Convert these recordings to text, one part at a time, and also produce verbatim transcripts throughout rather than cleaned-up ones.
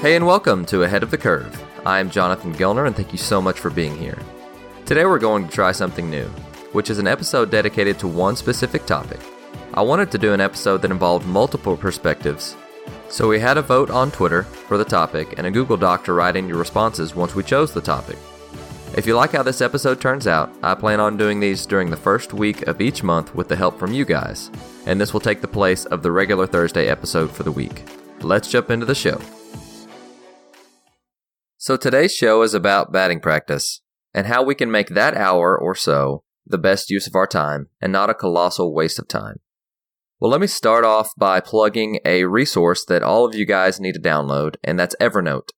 Hey and welcome to Ahead of the Curve. I'm Jonathan Gellner and thank you so much for being here. Today we're going to try something new, which is an episode dedicated to one specific topic. I wanted to do an episode that involved multiple perspectives, so we had a vote on Twitter for the topic and a Google Doc to write in your responses once we chose the topic. If you like how this episode turns out, I plan on doing these during the first week of each month with the help from you guys, and this will take the place of the regular Thursday episode for the week. Let's jump into the show. So today's show is about batting practice, and how we can make that hour or so the best use of our time, and not a colossal waste of time. Well, let me start off by plugging a resource that all of you guys need to download, and that's Evernote.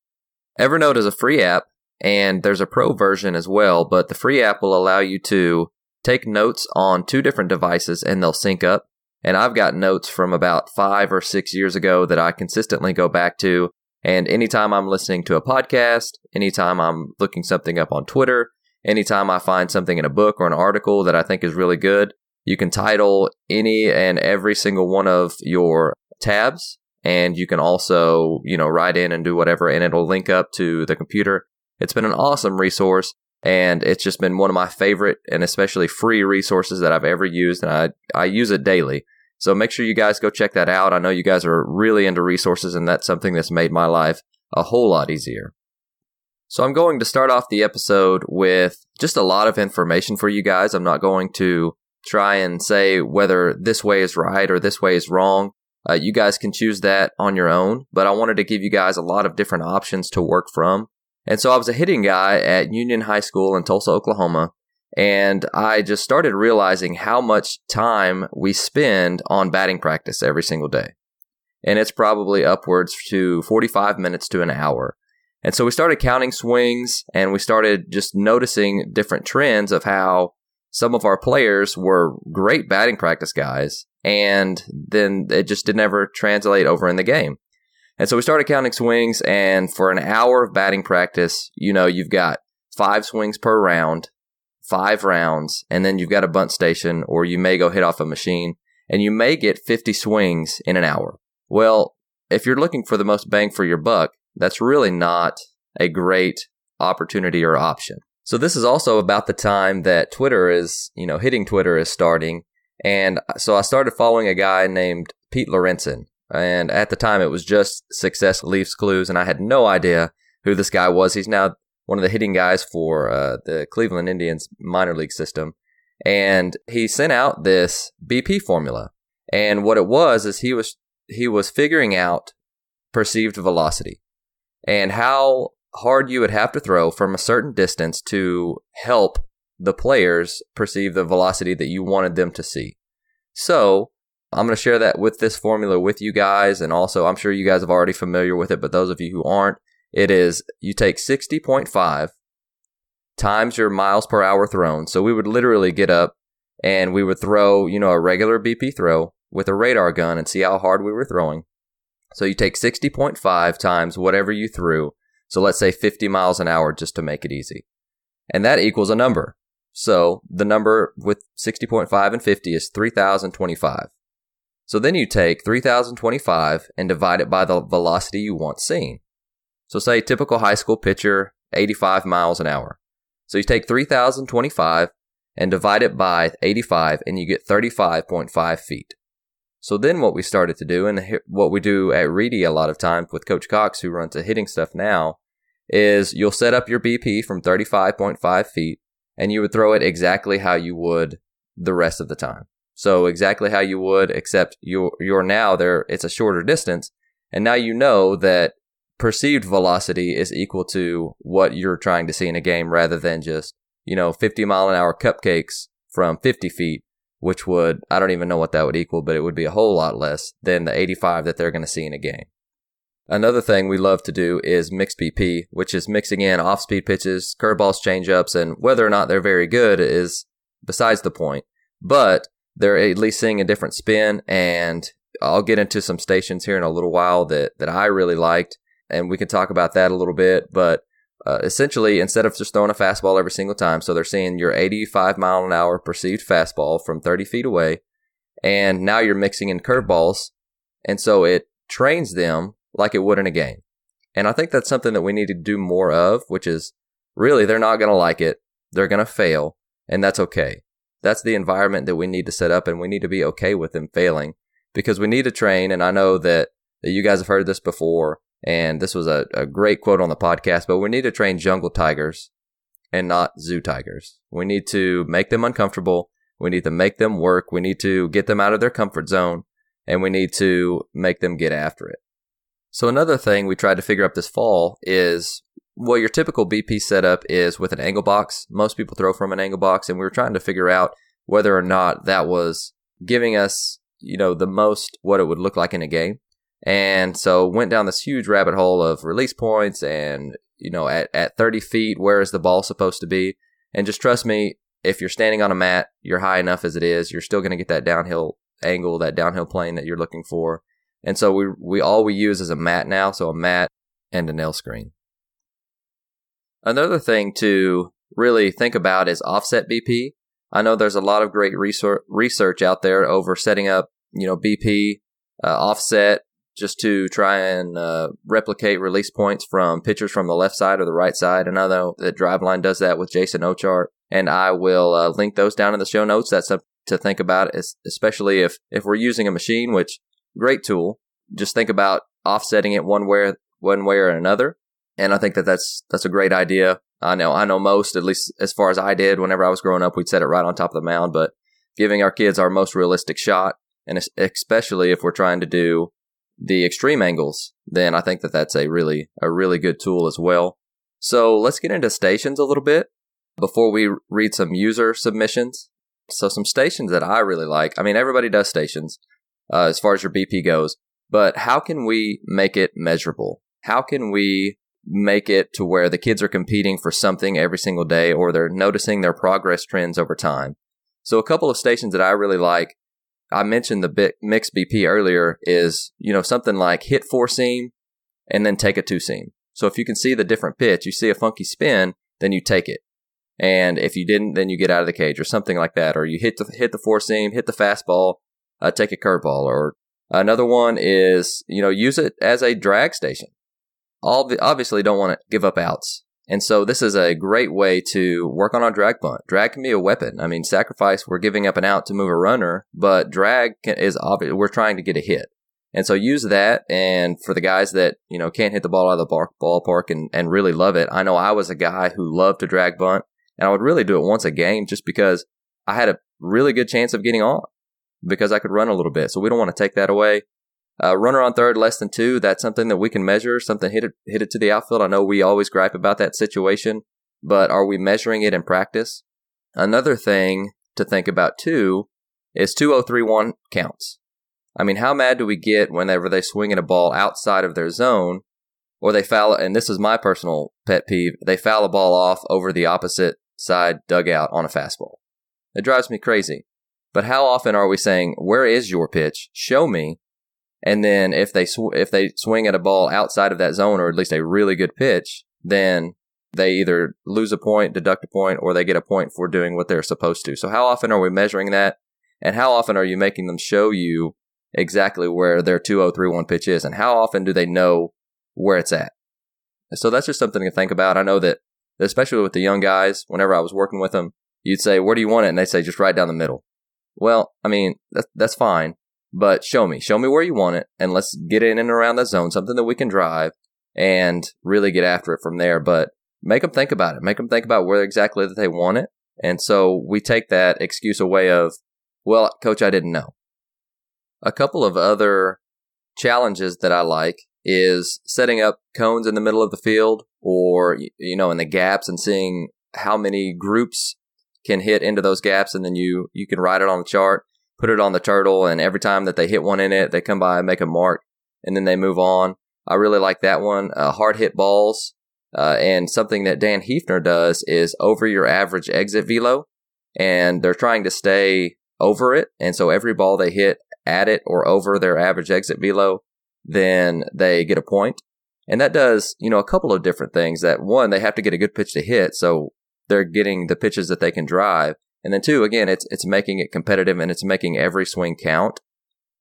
Evernote is a free app, and there's a pro version as well, but the free app will allow you to take notes on two different devices, and they'll sync up. And I've got notes from about five or six years ago that I consistently go back to, and anytime I'm listening to a podcast, anytime I'm looking something up on Twitter, anytime I find something in a book or an article that I think is really good, you can title any and every single one of your tabs, and you can also, you know, write in and do whatever, and it'll link up to the computer. It's been an awesome resource, and it's just been one of my favorite and especially free resources that I've ever used, and I, I use it daily. So make sure you guys go check that out. I know you guys are really into resources, and that's something that's made my life a whole lot easier. So I'm going to start off the episode with just a lot of information for you guys. I'm not going to try and say whether this way is right or this way is wrong. Uh, you guys can choose that on your own, but I wanted to give you guys a lot of different options to work from. And so I was a hitting guy at Union High School in Tulsa, Oklahoma, and I just started realizing how much time we spend on batting practice every single day. And it's probably upwards to forty-five minutes to an hour. And so we started counting swings, and we started just noticing different trends of how some of our players were great batting practice guys, and then it just didn't ever translate over in the game. And so we started counting swings, and for an hour of batting practice, you know, you've got five swings per round, five rounds, and then you've got a bunt station, or you may go hit off a machine, and you may get fifty swings in an hour. Well, if you're looking for the most bang for your buck, that's really not a great opportunity or option. So this is also about the time that Twitter is, you know, hitting Twitter is starting. And so I started following a guy named Pete Lorenzen. And at the time, it was just Success Leaves Clues, and I had no idea who this guy was. He's now one of the hitting guys for uh, the Cleveland Indians minor league system. And he sent out this B P formula. And what it was is he was he was figuring out perceived velocity, and how hard you would have to throw from a certain distance to help the players perceive the velocity that you wanted them to see. So I'm going to share that with this formula with you guys, and also I'm sure you guys are already familiar with it, but those of you who aren't, it is you take sixty point five times your miles per hour thrown. So we would literally get up and we would throw, you know, a regular B P throw with a radar gun and see how hard we were throwing. So you take sixty point five times whatever you threw. So let's say fifty miles an hour just to make it easy. And that equals a number. So the number with sixty point five and fifty is three thousand twenty-five. So then you take three thousand twenty-five and divide it by the velocity you want seen. So say typical high school pitcher, eighty-five miles an hour. So you take three thousand twenty-five and divide it by eighty-five, and you get thirty-five point five feet. So then what we started to do, and what we do at Reedy a lot of times with Coach Cox, who runs the hitting stuff now, is you'll set up your B P from thirty-five point five feet, and you would throw it exactly how you would the rest of the time. So exactly how you would, except you're, you're now there, it's a shorter distance, and now you know that perceived velocity is equal to what you're trying to see in a game, rather than just, you know, fifty mile an hour cupcakes from fifty feet. Which would, I don't even know what that would equal, but it would be a whole lot less than the eighty-five that they're going to see in a game. Another thing we love to do is mixed B P, which is mixing in off-speed pitches, curveballs, changeups, and whether or not they're very good is besides the point. But they're at least seeing a different spin, and I'll get into some stations here in a little while that, that I really liked, and we can talk about that a little bit, but Uh, essentially, instead of just throwing a fastball every single time, so they're seeing your eighty-five mile an hour perceived fastball from thirty feet away, and now you're mixing in curveballs, and so it trains them like it would in a game. And I think that's something that we need to do more of, which is really they're not going to like it. They're going to fail, and that's okay. That's the environment that we need to set up, and we need to be okay with them failing because we need to train. And I know that, that you guys have heard this before, and this was a, a great quote on the podcast, but we need to train jungle tigers and not zoo tigers. We need to make them uncomfortable. We need to make them work. We need to get them out of their comfort zone, and we need to make them get after it. So another thing we tried to figure out this fall is, well, your typical B P setup is with an angle box. Most people throw from an angle box, and we were trying to figure out whether or not that was giving us, you know, the most what it would look like in a game. And so went down this huge rabbit hole of release points and, you know, at, at thirty feet, where is the ball supposed to be? And just trust me, if you're standing on a mat, you're high enough as it is, you're still going to get that downhill angle, that downhill plane that you're looking for. And so we we all we use is a mat now, so a mat and a nail screen. Another thing to really think about is offset B P. I know there's a lot of great research out there over setting up, you know, B P uh, offset just to try and uh, replicate release points from pitchers from the left side or the right side. And I know that Driveline does that with Jason Ochart, and I will uh, link those down in the show notes. That's something to think about, especially if, if we're using a machine, which great tool. Just think about offsetting it one way, one way or another. And I think that that's, that's a great idea. I know, I know most, at least as far as I did, whenever I was growing up, we'd set it right on top of the mound, but giving our kids our most realistic shot, and especially if we're trying to do the extreme angles, then I think that that's a really, a really good tool as well. So let's get into stations a little bit before we read some user submissions. So some stations that I really like. I mean, everybody does stations. Uh, as far as your B P goes, but how can we make it measurable? How can we make it to where the kids are competing for something every single day, or they're noticing their progress trends over time? So a couple of stations that I really like, I mentioned the bit mixed B P earlier, is, you know, something like hit four seam and then take a two seam. So if you can see the different pitch, you see a funky spin, then you take it. And if you didn't, then you get out of the cage or something like that, or you hit the, hit the four seam, hit the fastball, Uh, take a curveball. Or another one is, you know, use it as a drag station. All the, obviously don't want to give up outs. And so this is a great way to work on our drag bunt. Drag can be a weapon. I mean, sacrifice, we're giving up an out to move a runner, but drag can, is obvious. We're trying to get a hit. And so use that. And for the guys that, you know, can't hit the ball out of the bar, ballpark and, and really love it. I know I was a guy who loved to drag bunt, and I would really do it once a game just because I had a really good chance of getting on, because I could run a little bit. So we don't want to take that away. Uh, runner on third, less than two. That's something that we can measure. Something hit it, hit it to the outfield. I know we always gripe about that situation, but are we measuring it in practice? Another thing to think about too is two oh three one counts. I mean, how mad do we get whenever they swing at a ball outside of their zone, or they foul, and this is my personal pet peeve, they foul a ball off over the opposite side dugout on a fastball. It drives me crazy. But how often are we saying, where is your pitch? Show me. And then if they sw- if they swing at a ball outside of that zone, or at least a really good pitch, then they either lose a point, deduct a point, or they get a point for doing what they're supposed to. So how often are we measuring that? And how often are you making them show you exactly where their two oh three one pitch is? And how often do they know where it's at? So that's just something to think about. I know that, especially with the young guys, whenever I was working with them, you'd say, where do you want it? And they'd say, just right down the middle. Well, I mean, that's, that's fine, but show me. Show me where you want it, and let's get in and around that zone, something that we can drive and really get after it from there. But make them think about it. Make them think about where exactly that they want it. And so we take that excuse away of, well, coach, I didn't know. A couple of other challenges that I like is setting up cones in the middle of the field, or, you know, in the gaps, and seeing how many groups can hit into those gaps, and then you you can write it on the chart, put it on the turtle, and every time that they hit one in it, they come by and make a mark, and then they move on. I really like that one. Uh, hard hit balls, uh, and something that Dan Heefner does is over your average exit velo, and they're trying to stay over it, and so every ball they hit at it or over their average exit velo, then they get a point. And that does, you know, a couple of different things. That one, they have to get a good pitch to hit, so they're getting the pitches that they can drive. And then two, again, it's it's making it competitive, and it's making every swing count.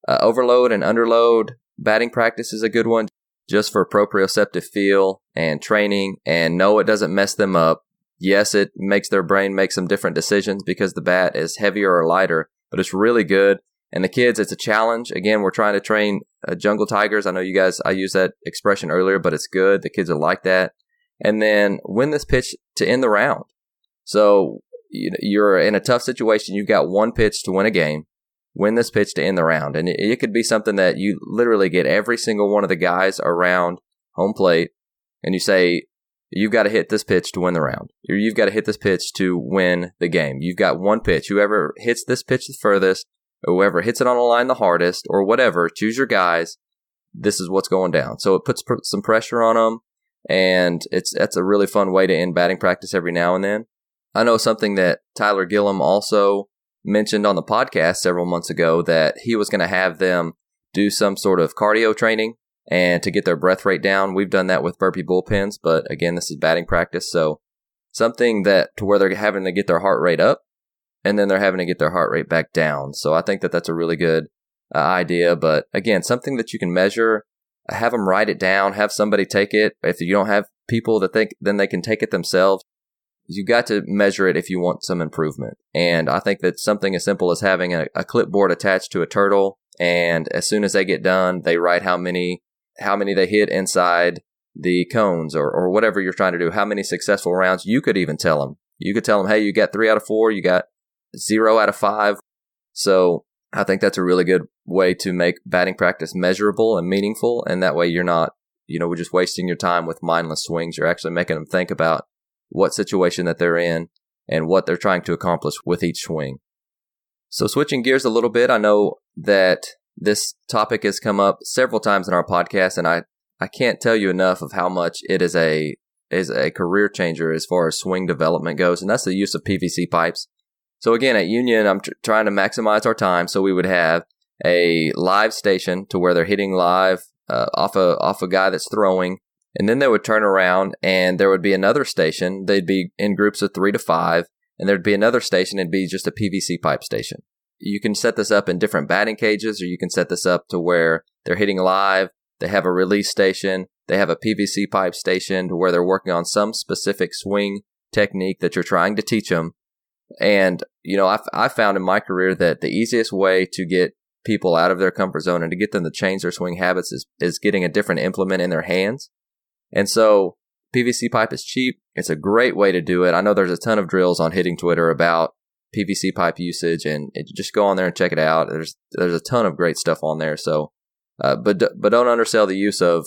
Uh, overload and underload batting practice is a good one. just for proprioceptive feel and training, and no, it doesn't mess them up. Yes, it makes their brain make some different decisions because the bat is heavier or lighter, but it's really good. And the kids, it's a challenge. Again, we're trying to train uh, jungle tigers. I know you guys, I used that expression earlier, but it's good. The kids are like that. And then win this pitch to end the round. So you're in a tough situation. You've got one pitch to win a game. Win this pitch to end the round. And it could be something that you literally get every single one of the guys around home plate, and you say, you've got to hit this pitch to win the round. You've got to hit this pitch to win the game. You've got one pitch. Whoever hits this pitch the furthest, whoever hits it on a line the hardest, or whatever, choose your guys. This is what's going down. So it puts pr- some pressure on them, and it's that's a really fun way to end batting practice every now and then. I know something that Tyler Gillum also mentioned on the podcast several months ago, that he was going to have them do some sort of cardio training and to get their breath rate down. We've done that with burpee bullpens, but again, this is batting practice. So something that to where they're having to get their heart rate up, and then they're having to get their heart rate back down. So I think that that's a really good uh, idea. But again, something that you can measure, have them write it down, have somebody take it. If you don't have people that think, then they can take it themselves. You got to measure it if you want some improvement. And I think that something as simple as having a, a clipboard attached to a turtle, and as soon as they get done, they write how many how many they hit inside the cones, or, or whatever you're trying to do, how many successful rounds. You could even tell them. You could tell them, hey, you got three out of four, you got zero out of five. So I think that's a really good way to make batting practice measurable and meaningful. And that way you're not, you know, we're just wasting your time with mindless swings. You're actually making them think about what situation that they're in and what they're trying to accomplish with each swing. So switching gears a little bit, I know that this topic has come up several times in our podcast, and I, I can't tell you enough of how much it is a is a career changer as far as swing development goes, and that's the use of P V C pipes. So again, at Union, I'm tr- trying to maximize our time, so we would have a live station to where they're hitting live uh, off a off a guy that's throwing, and then they would turn around, and there would be another station. They'd be in groups of three to five, and there'd be another station. It'd be just a P V C pipe station. You can set this up in different batting cages, or you can set this up to where they're hitting live, they have a release station, they have a P V C pipe station to where they're working on some specific swing technique that you're trying to teach them. And, you know, I, I found in my career that the easiest way to get people out of their comfort zone and to get them to change their swing habits is, is getting a different implement in their hands. And so P V C pipe is cheap. It's a great way to do it. I know there's a ton of drills on hitting Twitter about P V C pipe usage, and it, just go on there and check it out. There's there's a ton of great stuff on there. So, uh, but but don't undersell the use of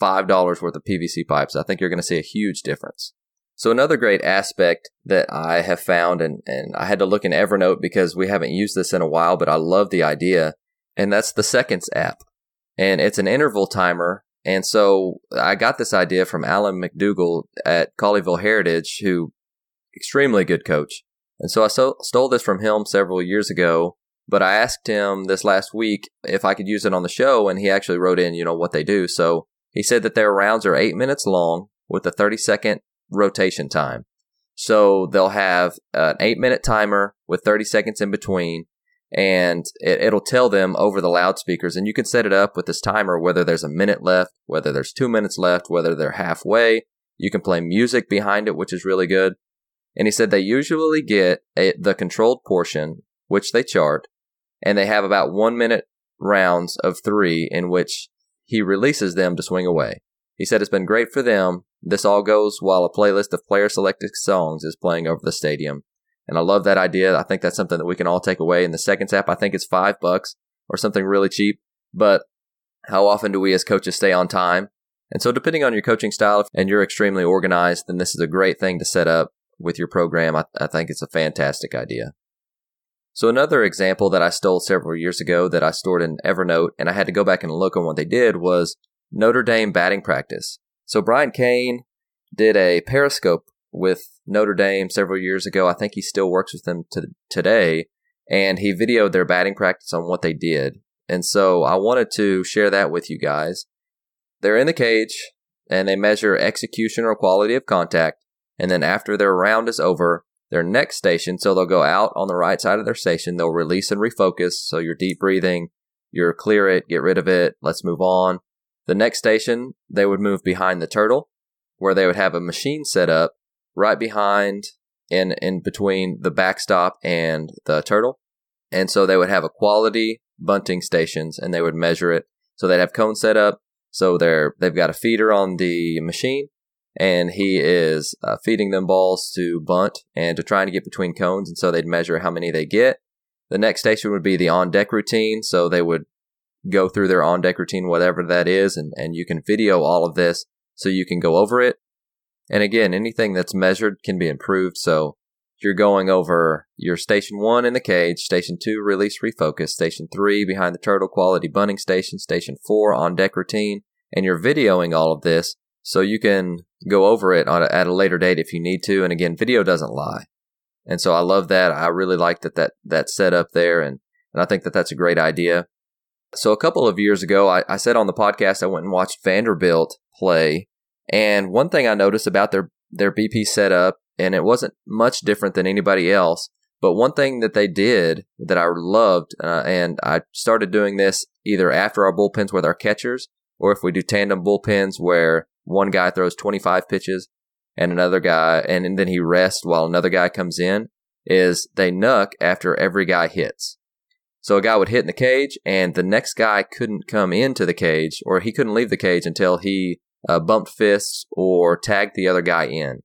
five dollars worth of P V C pipes. I think you're going to see a huge difference. So another great aspect that I have found, and, and I had to look in Evernote because we haven't used this in a while, but I love the idea, and that's the Seconds app. And it's an interval timer. And so I got this idea from Alan McDougal at Colleyville Heritage, who extremely good coach. And so I so, stole this from him several years ago, but I asked him this last week if I could use it on the show, and he actually wrote in, you know, what they do. So he said that their rounds are eight minutes long with a thirty second rotation time. So they'll have an eight minute timer with thirty seconds in between, and it, it'll tell them over the loudspeakers, and you can set it up with this timer, whether there's a minute left, whether there's two minutes left, whether they're halfway. You can play music behind it, which is really good. And he said they usually get a, the controlled portion, which they chart, and they have about one minute rounds of three in which he releases them to swing away. He said it's been great for them. This all goes while a playlist of player-selected songs is playing over the stadium. And I love that idea. I think that's something that we can all take away. In the Seconds app, I think it's five bucks or something really cheap. But how often do we as coaches stay on time? And so depending on your coaching style, and you're extremely organized, then this is a great thing to set up with your program. I, I think it's a fantastic idea. So another example that I stole several years ago that I stored in Evernote, and I had to go back and look on what they did, was Notre Dame batting practice. So Brian Kane did a Periscope with Notre Dame several years ago. I think he still works with them to today, and he videoed their batting practice on what they did. And so I wanted to share that with you guys. They're in the cage, and they measure execution or quality of contact, and then after their round is over, their next station, so they'll go out on the right side of their station, they'll release and refocus, so you're deep breathing, you're clear it, get rid of it, let's move on. The next station, they would move behind the turtle, where they would have a machine set up right behind and in, in between the backstop and the turtle. And so they would have a quality bunting stations, and they would measure it. So they'd have cones set up. So they're, they've got a feeder on the machine, and he is uh, feeding them balls to bunt and to try and get between cones. And so they'd measure how many they get. The next station would be the on-deck routine. So they would go through their on-deck routine, whatever that is, and, and you can video all of this so you can go over it. And again, anything that's measured can be improved. So you're going over your station one in the cage, station two, release, refocus, station three, behind the turtle, quality bunting station, station four, on deck routine, and you're videoing all of this so you can go over it on a, at a later date if you need to. And again, video doesn't lie. And so I love that. I really like that, that that's set up there. And, and I think that that's a great idea. So a couple of years ago, I, I said on the podcast, I went and watched Vanderbilt play. And one thing I noticed about their, their B P setup, and it wasn't much different than anybody else, but one thing that they did that I loved, uh, and I started doing this either after our bullpens with our catchers, or if we do tandem bullpens where one guy throws twenty-five pitches and another guy, and, and then he rests while another guy comes in, is they nuck after every guy hits. So a guy would hit in the cage, and the next guy couldn't come into the cage, or he couldn't leave the cage until he Uh, bumped fists or tagged the other guy in.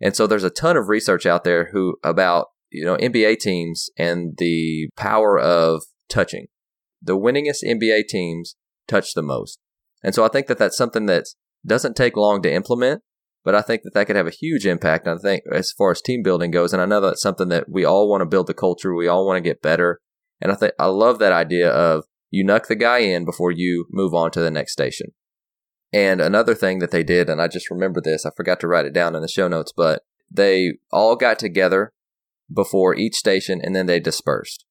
And so there's a ton of research out there who about, you know, N B A teams and the power of touching. The winningest N B A teams touch the most. And so I think that that's something that doesn't take long to implement, but I think that that could have a huge impact, I think, as far as team building goes. And I know that's something that we all want to build the culture. We all want to get better. And I think I love that idea of you knock the guy in before you move on to the next station. And another thing that they did, and I just remember this, I forgot to write it down in the show notes, but they all got together before each station and then they dispersed.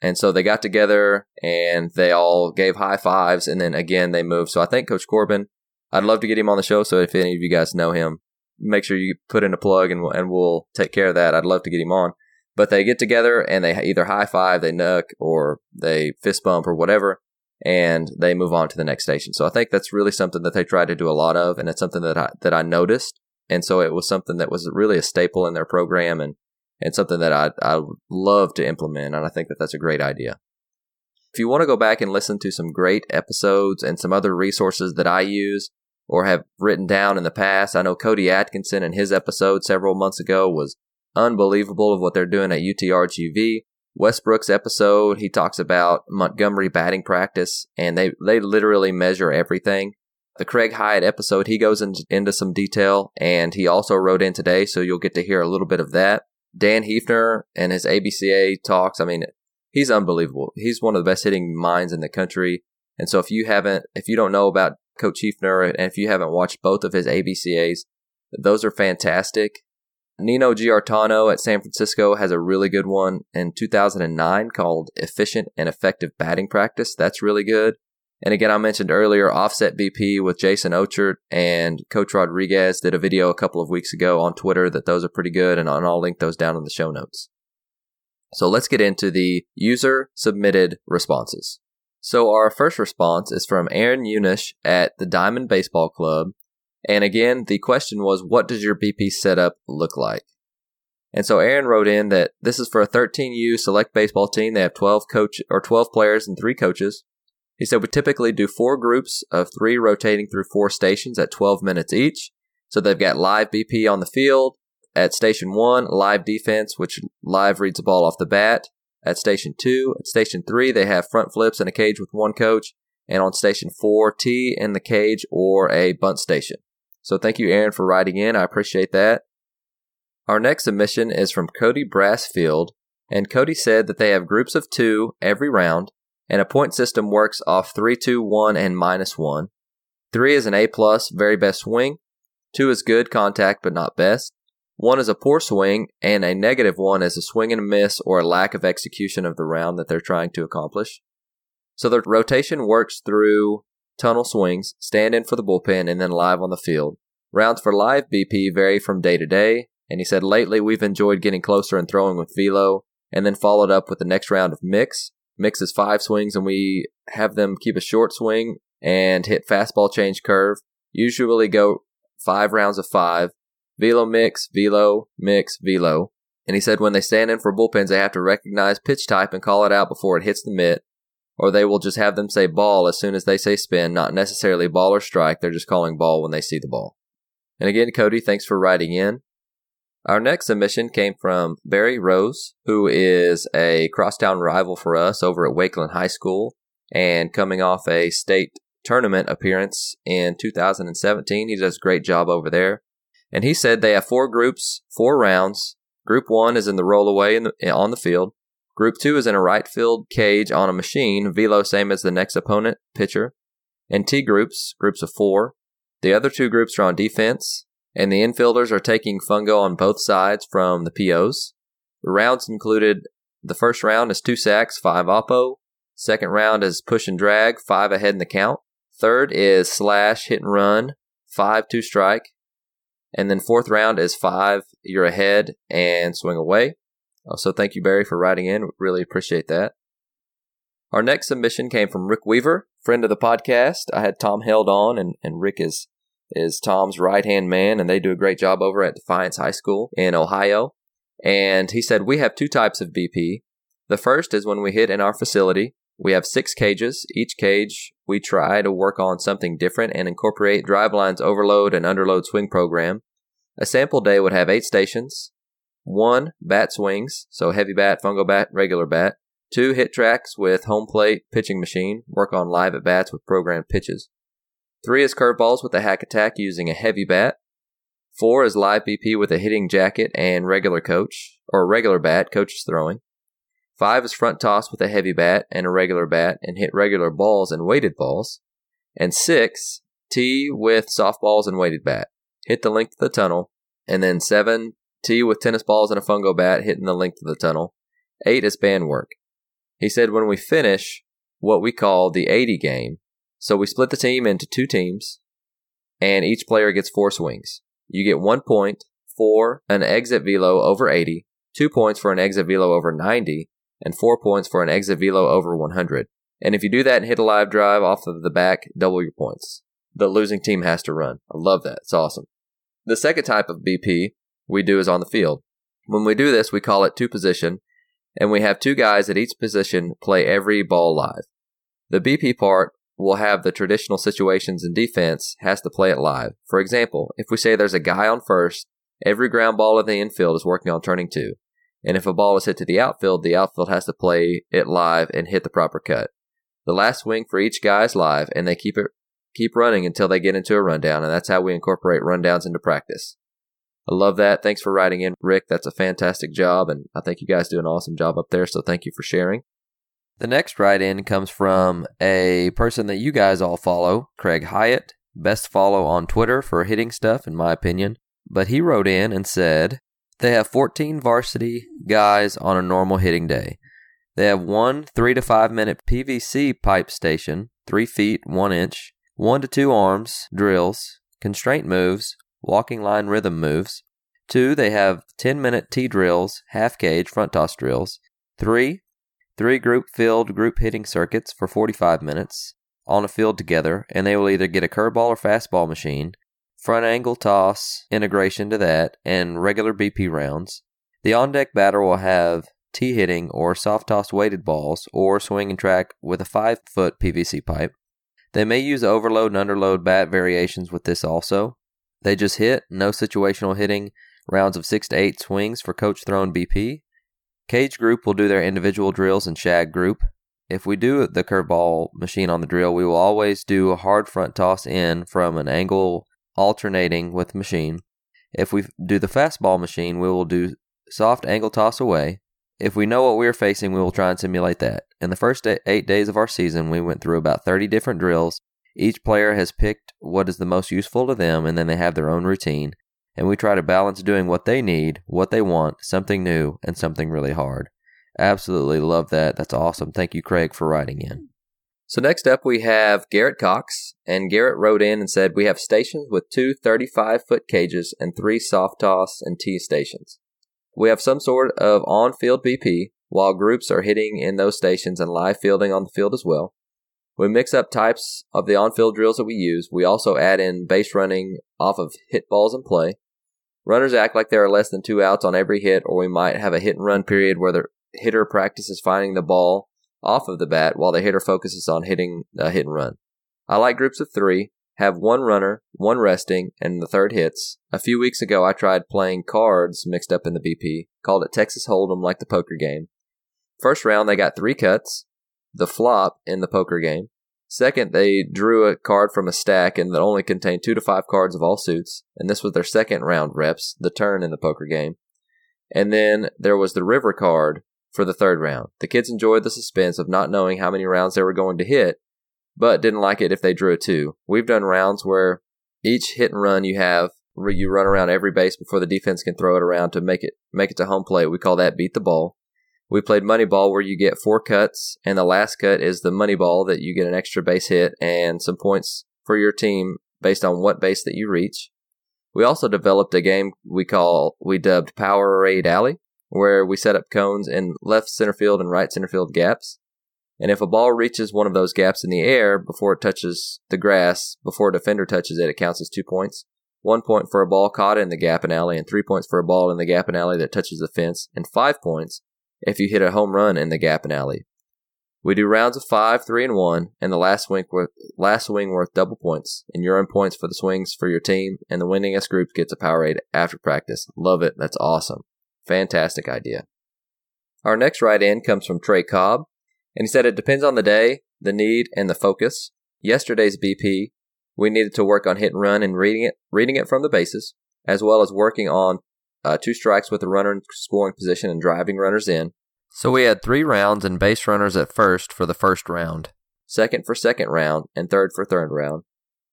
And so they got together and they all gave high fives and then again they moved. So I think Coach Corbin, I'd love to get him on the show. So if any of you guys know him, make sure you put in a plug and we'll, and we'll take care of that. I'd love to get him on. But they get together and they either high five, they nook, or they fist bump or whatever. And they move on to the next station. So I think that's really something that they tried to do a lot of, and it's something that I that I noticed. And so it was something that was really a staple in their program, and and something that I I love to implement. And I think that that's a great idea. If you want to go back and listen to some great episodes and some other resources that I use or have written down in the past, I know Cody Atkinson and his episode several months ago was unbelievable of what they're doing at U T R G V. Westbrook's episode, he talks about Montgomery batting practice, and they, they literally measure everything. The Craig Hyatt episode, he goes in, into some detail, and he also wrote in today, so you'll get to hear a little bit of that. Dan Heefner and his A B C A talks, I mean, he's unbelievable. He's one of the best hitting minds in the country, and so if you haven't, if you don't know about Coach Heefner, and if you haven't watched both of his A B C As, those are fantastic. Nino Giartano at San Francisco has a really good one in two thousand nine called Efficient and Effective Batting Practice. That's really good. And again, I mentioned earlier Offset B P with Jason Ochart and Coach Rodriguez did a video a couple of weeks ago on Twitter that those are pretty good, and I'll link those down in the show notes. So let's get into the user-submitted responses. So our first response is from Aaron Yunish at the Diamond Baseball Club. And again, the question was, what does your B P setup look like? And so Aaron wrote in that this is for a thirteen U select baseball team. They have twelve coach or twelve players and three coaches. He said, we typically do four groups of three rotating through four stations at twelve minutes each. So they've got live B P on the field at station one, live defense, which live reads the ball off the bat at station two. At station three, they have front flips in a cage with one coach, and on station four, T in the cage or a bunt station. So thank you, Aaron, for writing in. I appreciate that. Our next submission is from Cody Brassfield, and Cody said that they have groups of two every round, and a point system works off three, two, one, and minus one. three is an A+, very best swing. two is good contact, but not best. one is a poor swing, and a negative one is a swing and a miss or a lack of execution of the round that they're trying to accomplish. So their rotation works through tunnel swings, stand in for the bullpen, and then live on the field. Rounds for live B P vary from day to day, and he said, lately we've enjoyed getting closer and throwing with velo, and then followed up with the next round of mix. Mix is five swings, and we have them keep a short swing and hit fastball change curve. Usually go five rounds of five. Velo mix, velo mix, velo. And he said when they stand in for bullpens, they have to recognize pitch type and call it out before it hits the mitt, or they will just have them say ball as soon as they say spin, not necessarily ball or strike. They're just calling ball when they see the ball. And again, Cody, thanks for writing in. Our next submission came from Barry Rose, who is a crosstown rival for us over at Wakeland High School and coming off a state tournament appearance in two thousand seventeen. He does a great job over there. And he said they have four groups, four rounds. Group one is in the roll away in the, on the field. Group two is in a right field cage on a machine, velo same as the next opponent, pitcher. And T groups, groups of four. The other two groups are on defense, and the infielders are taking fungo on both sides from the P Os. The rounds included, the first round is two sacks, five oppo. Second round is push and drag, five ahead in the count. Third is slash, hit and run, five, two strike. And then fourth round is five, you're ahead, and swing away. So thank you, Barry, for writing in. Really appreciate that. Our next submission came from Rick Weaver, friend of the podcast. I had Tom Held on, and, and Rick is, is Tom's right-hand man, and they do a great job over at Defiance High School in Ohio. And he said, we have two types of B P. The first is when we hit in our facility. We have six cages. Each cage, we try to work on something different and incorporate Driveline's overload and underload swing program. A sample day would have eight stations. One, bat swings, so heavy bat, fungo bat, regular bat. Two, hit tracks with home plate, pitching machine, work on live at bats with programmed pitches. Three is curveballs with a hack attack using a heavy bat. Four is live B P with a hitting jacket and regular coach, or regular bat, coach is throwing. Five is front toss with a heavy bat and a regular bat and hit regular balls and weighted balls. And six, tee with softballs and weighted bat. Hit the length of the tunnel. And then seven, tee with tennis balls and a fungo bat hitting the length of the tunnel. Eight is band work. He said when we finish what we call the eighty game, so we split the team into two teams and each player gets four swings. You get one point for an exit velo over eighty, two points for an exit velo over ninety, and four points for an exit velo over one hundred. And if you do that and hit a live drive off of the back, double your points. The losing team has to run. I love that. It's awesome. The second type of B P we do is on the field. When we do this, we call it two position, and we have two guys at each position play every ball live. The B P part will have the traditional situations and defense has to play it live. For example, if we say there's a guy on first, every ground ball of the infield is working on turning two. And if a ball is hit to the outfield, the outfield has to play it live and hit the proper cut. The last swing for each guy is live, and they keep it keep running until they get into a rundown, and that's how we incorporate rundowns into practice. I love that. Thanks for writing in, Rick. That's a fantastic job, and I think you guys do an awesome job up there, so thank you for sharing. The next write-in comes from a person that you guys all follow, Craig Hyatt. Best follow on Twitter for hitting stuff, in my opinion. But he wrote in and said, they have fourteen varsity guys on a normal hitting day. They have one three to five minute P V C pipe station, three feet, one inch, one to two arms, drills, constraint moves, walking line rhythm moves. Two, they have ten minute T drills, half cage, front toss drills. Three, three group field group hitting circuits for forty-five minutes on a field together, and they will either get a curveball or fastball machine. Front angle toss, integration to that, and regular B P rounds. The on-deck batter will have tee hitting or soft toss weighted balls or swing and track with a five-foot P V C pipe. They may use overload and underload bat variations with this also. They just hit, no situational hitting, rounds of six to eight swings for coach-thrown B P. Cage group will do their individual drills and shag group. If we do the curveball machine on the drill, we will always do a hard front toss in from an angle alternating with machine. If we do the fastball machine, we will do soft angle toss away. If we know what we are facing, we will try and simulate that. In the first eight days of our season, we went through about thirty different drills. Each player has picked what is the most useful to them, and then they have their own routine. And we try to balance doing what they need, what they want, something new, and something really hard. Absolutely love that. That's awesome. Thank you, Craig, for writing in. So next up we have Garrett Cox, and Garrett wrote in and said, we have stations with two thirty-five-foot cages and three soft toss and tee stations. We have some sort of on-field B P while groups are hitting in those stations and live fielding on the field as well. We mix up types of the on-field drills that we use. We also add in base running off of hit balls in play. Runners act like there are less than two outs on every hit, or we might have a hit-and-run period where the hitter practices finding the ball off of the bat while the hitter focuses on hitting a hit-and-run. I like groups of three, have one runner, one resting, and the third hits. A few weeks ago, I tried playing cards mixed up in the B P, called it Texas Hold'em, like the poker game. First round, they got three cuts, the flop in the poker game. Second, they drew a card from a stack and that only contained two to five cards of all suits, and this was their second round reps, the turn in the poker game. And then there was the river card for the third round. The kids enjoyed the suspense of not knowing how many rounds they were going to hit, but didn't like it if they drew a two. We've done rounds where each hit and run you have, you run around every base before the defense can throw it around to make it make it to home plate. We call that beat the ball. We played Moneyball, where you get four cuts, and the last cut is the Moneyball that you get an extra base hit and some points for your team based on what base that you reach. We also developed a game we call we dubbed Powerade Alley, where we set up cones in left center field and right center field gaps. And if a ball reaches one of those gaps in the air before it touches the grass, before a defender touches it, it counts as two points. One point for a ball caught in the gap and alley, and three points for a ball in the gap and alley that touches the fence, and five points if you hit a home run in the gap and alley. We do rounds of five, three, and one, and the last swing worth, last swing worth double points, and you earn points for the swings for your team, and the winningest group gets a Powerade after practice. Love it. That's awesome. Fantastic idea. Our next write-in comes from Trey Cobb, and he said it depends on the day, the need, and the focus. Yesterday's B P, we needed to work on hit and run and reading it, reading it from the bases, as well as working on Uh, two strikes with the runner in scoring position and driving runners in. So we had three rounds and base runners at first for the first round, second for second round, and third for third round.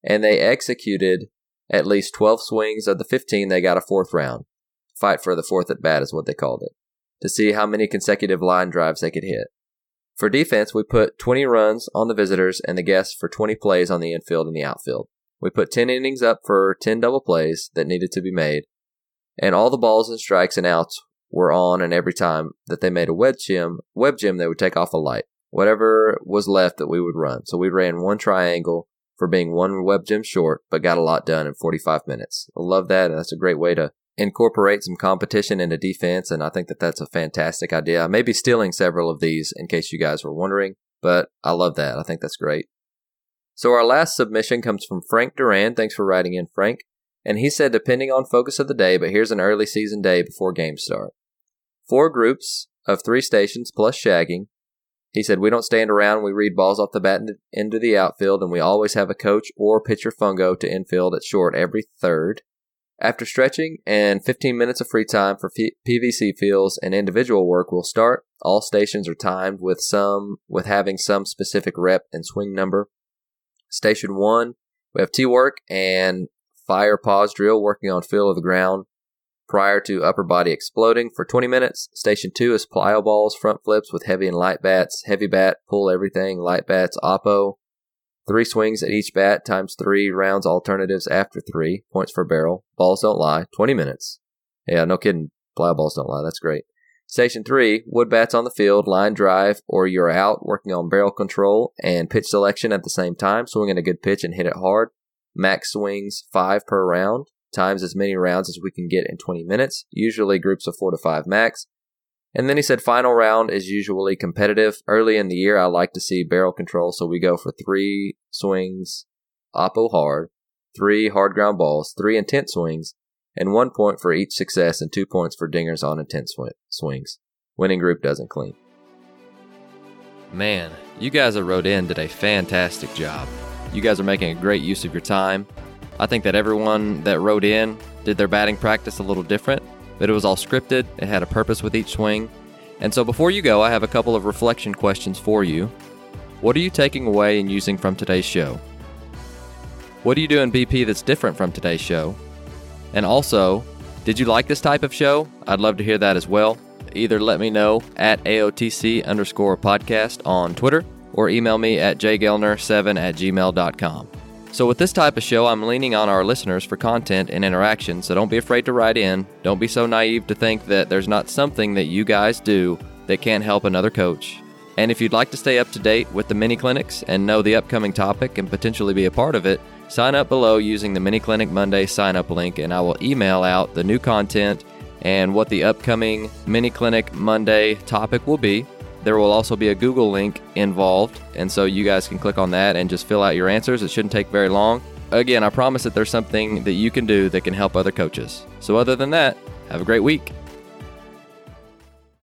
And they executed at least twelve swings of the fifteen. They got a fourth round. Fight for the fourth at bat is what they called it, to see how many consecutive line drives they could hit. For defense, we put twenty runs on the visitors and the guests for twenty plays on the infield and the outfield. We put ten innings up for ten double plays that needed to be made. And all the balls and strikes and outs were on, and every time that they made a web gem, web gem, they would take off a light. Whatever was left that we would run. So we ran one triangle for being one web gem short, but got a lot done in forty-five minutes. I love that, and that's a great way to incorporate some competition into defense, and I think that that's a fantastic idea. I may be stealing several of these in case you guys were wondering, but I love that. I think that's great. So our last submission comes from Frank Duran. Thanks for writing in, Frank. And he said, depending on focus of the day, but here's an early season day before games start. Four groups of three stations plus shagging. He said, we don't stand around. We read balls off the bat into the outfield, and we always have a coach or pitcher fungo to infield at short every third. After stretching and fifteen minutes of free time for P V C fills and individual work will start. All stations are timed with some with having some specific rep and swing number. Station one, we have T-work and fire pause drill, working on feel of the ground prior to upper body exploding for twenty minutes. Station two is plyo balls, front flips with heavy and light bats, heavy bat, pull everything, light bats, oppo. Three swings at each bat times three rounds alternatives after three, points for barrel. Balls don't lie, twenty minutes. Yeah, no kidding. Plyo balls don't lie. That's great. Station three, wood bats on the field, line drive, or you're out, working on barrel control and pitch selection at the same time, swinging a good pitch and hit it hard. Max swings five per round, times as many rounds as we can get in twenty minutes, usually groups of four to five max. And then he said final round is usually competitive. Early in the year, I like to see barrel control, so we go for three swings, oppo hard, three hard ground balls, three intent swings, and one point for each success and two points for dingers on intent sw- swings. Winning group doesn't clean. Man, you guys that wrote in did a fantastic job. You guys are making a great use of your time. I think that everyone that wrote in did their batting practice a little different, but it was all scripted. It had a purpose with each swing. And so before you go, I have a couple of reflection questions for you. What are you taking away and using from today's show? What do you do in B P that's different from today's show? And also, did you like this type of show? I'd love to hear that as well. Either let me know at AOTC underscore podcast on Twitter, or email me at j gellner seven at gmail dot com. So with this type of show, I'm leaning on our listeners for content and interaction, so don't be afraid to write in. Don't be so naive to think that there's not something that you guys do that can't help another coach. And if you'd like to stay up to date with the mini clinics and know the upcoming topic and potentially be a part of it, sign up below using the Mini Clinic Monday sign up link, and I will email out the new content and what the upcoming Mini Clinic Monday topic will be. There will also be a Google link involved, and so you guys can click on that and just fill out your answers. It shouldn't take very long. Again, I promise that there's something that you can do that can help other coaches. So other than that, have a great week.